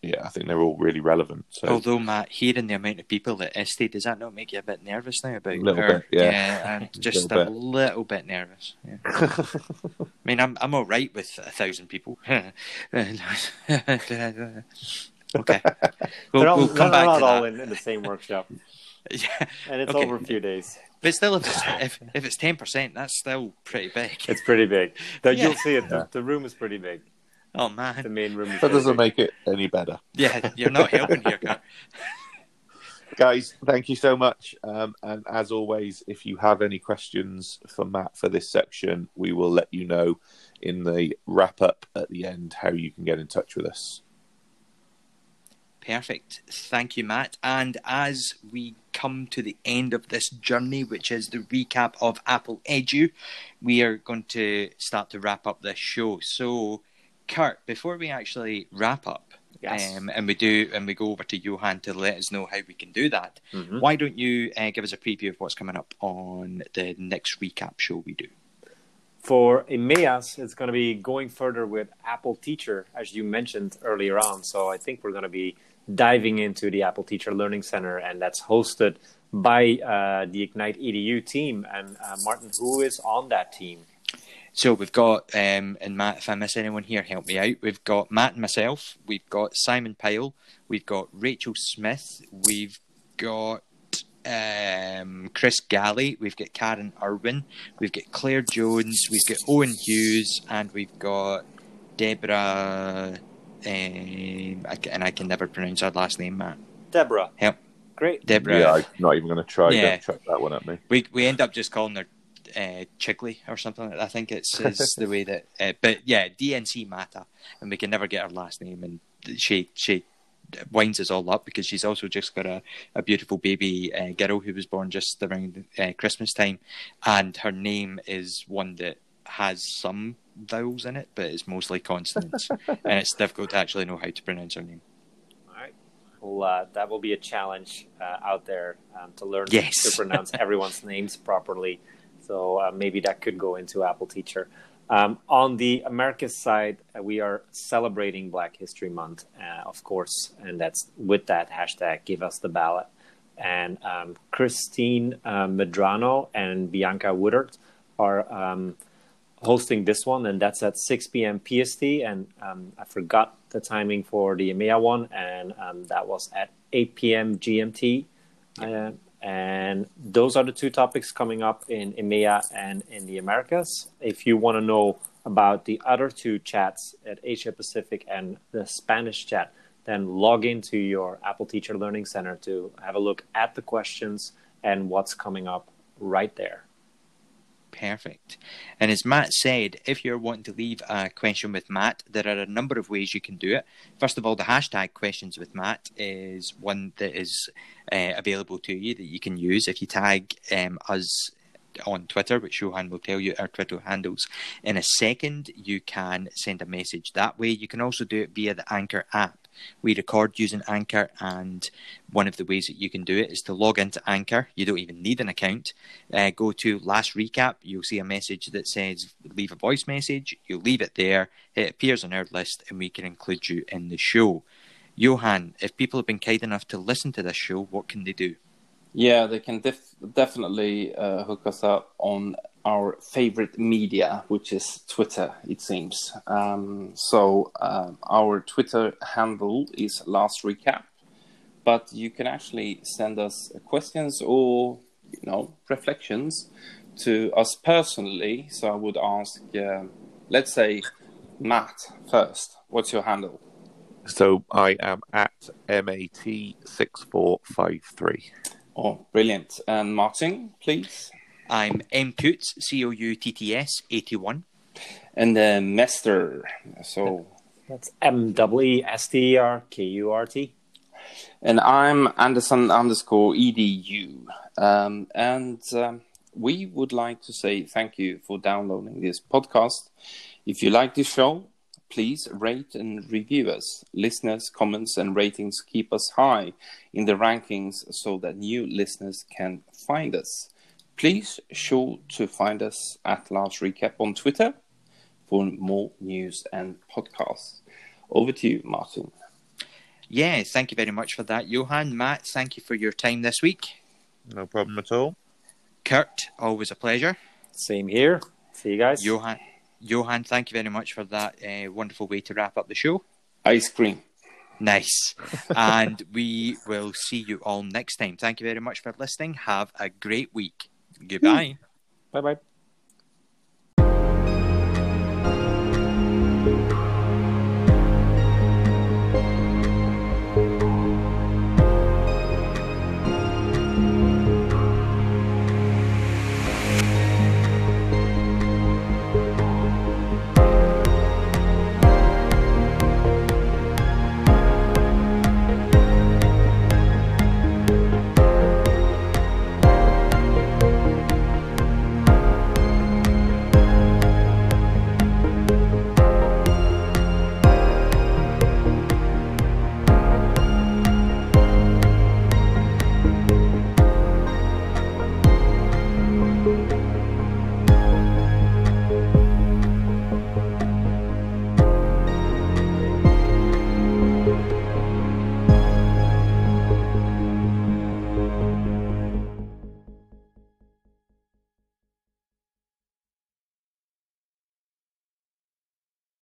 yeah, I think they're all really relevant. So. Although, Matt, hearing the amount of people at ISTE, does that not make you a bit nervous now about her? Yeah, I'm just a little bit nervous. Yeah. I mean, I'm all right with 1,000 people. Okay, we'll come back to that. Not all in the same workshop. Yeah, and it's over a few days. But still, if it's 10%, that's still pretty big. It's pretty big. You'll see it. The room is pretty big. Oh man, the main room. That doesn't make it any better. Yeah, you're not helping here, guys. Thank you so much. And as always, if you have any questions for Matt for this section, we will let you know in the wrap up at the end how you can get in touch with us. Perfect. Thank you, Matt. And as we come to the end of this journey, which is the recap of Apple Edu, we are going to start to wrap up this show. So, Kurt, before we actually wrap up, and we go over to Johan to let us know how we can do that, mm-hmm. why don't you give us a preview of what's coming up on the next recap show we do? For EMEAS, it's going to be going further with Apple Teacher, as you mentioned earlier on. So I think we're going to be diving into the Apple Teacher Learning Center, and that's hosted by the Ignite EDU team. And Martin, who is on that team? So we've got, and Matt, if I miss anyone here, help me out. We've got Matt and myself. We've got Simon Pyle. We've got Rachel Smith. We've got Chris Galley. We've got Karen Irwin. We've got Claire Jones. We've got Owen Hughes. And we've got Deborah. And I can never pronounce her last name, Matt. Deborah. Help. Great. Deborah. Yeah, I'm not even going to try. Yeah. Don't chuck that one at me. We end up just calling her Chigley or something. I think it's the way that but yeah, DNC Mata, and we can never get her last name, and she winds us all up because she's also just got a beautiful baby girl who was born just around Christmas time, and her name is one that has some vowels in it but it's mostly consonants and it's difficult to actually know how to pronounce her name. Well, that will be a challenge out there to learn to pronounce everyone's names properly. So maybe that could go into Apple Teacher. On the Americas side, we are celebrating Black History Month, of course, and that's with that hashtag, Give Us the Ballot. And Christine Medrano and Bianca Woodward are hosting this one, and that's at 6 p.m. PST. And I forgot the timing for the EMEA one, and that was at 8 p.m. GMT. Yeah. And those are the two topics coming up in EMEA and in the Americas. If you want to know about the other two chats at Asia Pacific and the Spanish chat, then log into your Apple Teacher Learning Center to have a look at the questions and what's coming up right there. Perfect. And as Matt said, if you're wanting to leave a question with Matt, there are a number of ways you can do it. First of all, the hashtag questions with Matt is one that is available to you that you can use. If you tag us on Twitter, which Johan will tell you our Twitter handles in a second, you can send a message that way. You can also do it via the Anchor app. We record using Anchor, and one of the ways that you can do it is to log into Anchor. You don't even need an account. Go to Last Recap. You'll see a message that says leave a voice message. You leave it there. It appears on our list, and we can include you in the show. Johan, if people have been kind enough to listen to this show, what can they do? Yeah, they can definitely hook us up on our favorite media, which is Twitter, it seems. So our Twitter handle is Last Recap, but you can actually send us questions or, reflections to us personally, so I would ask, let's say, Matt first. What's your handle? So I am at MAT6453. Oh, brilliant. And Martin, please. I'm Mcoutts, Coutts81. And then Mester. So that's MWESTERKURT. And I'm Anderson_EDU. We would like to say thank you for downloading this podcast. If you like this show, please rate and review us. Listeners' comments and ratings keep us high in the rankings so that new listeners can find us. Please sure to find us at Last Recap on Twitter for more news and podcasts. Over to you, Martin. Yeah, thank you very much for that, Johan. Matt, thank you for your time this week. No problem at all. Kurt, always a pleasure. Same here. See you guys. Johan, thank you very much for that wonderful way to wrap up the show. Ice cream. Nice. And we will see you all next time. Thank you very much for listening. Have a great week. Goodbye. Bye-bye.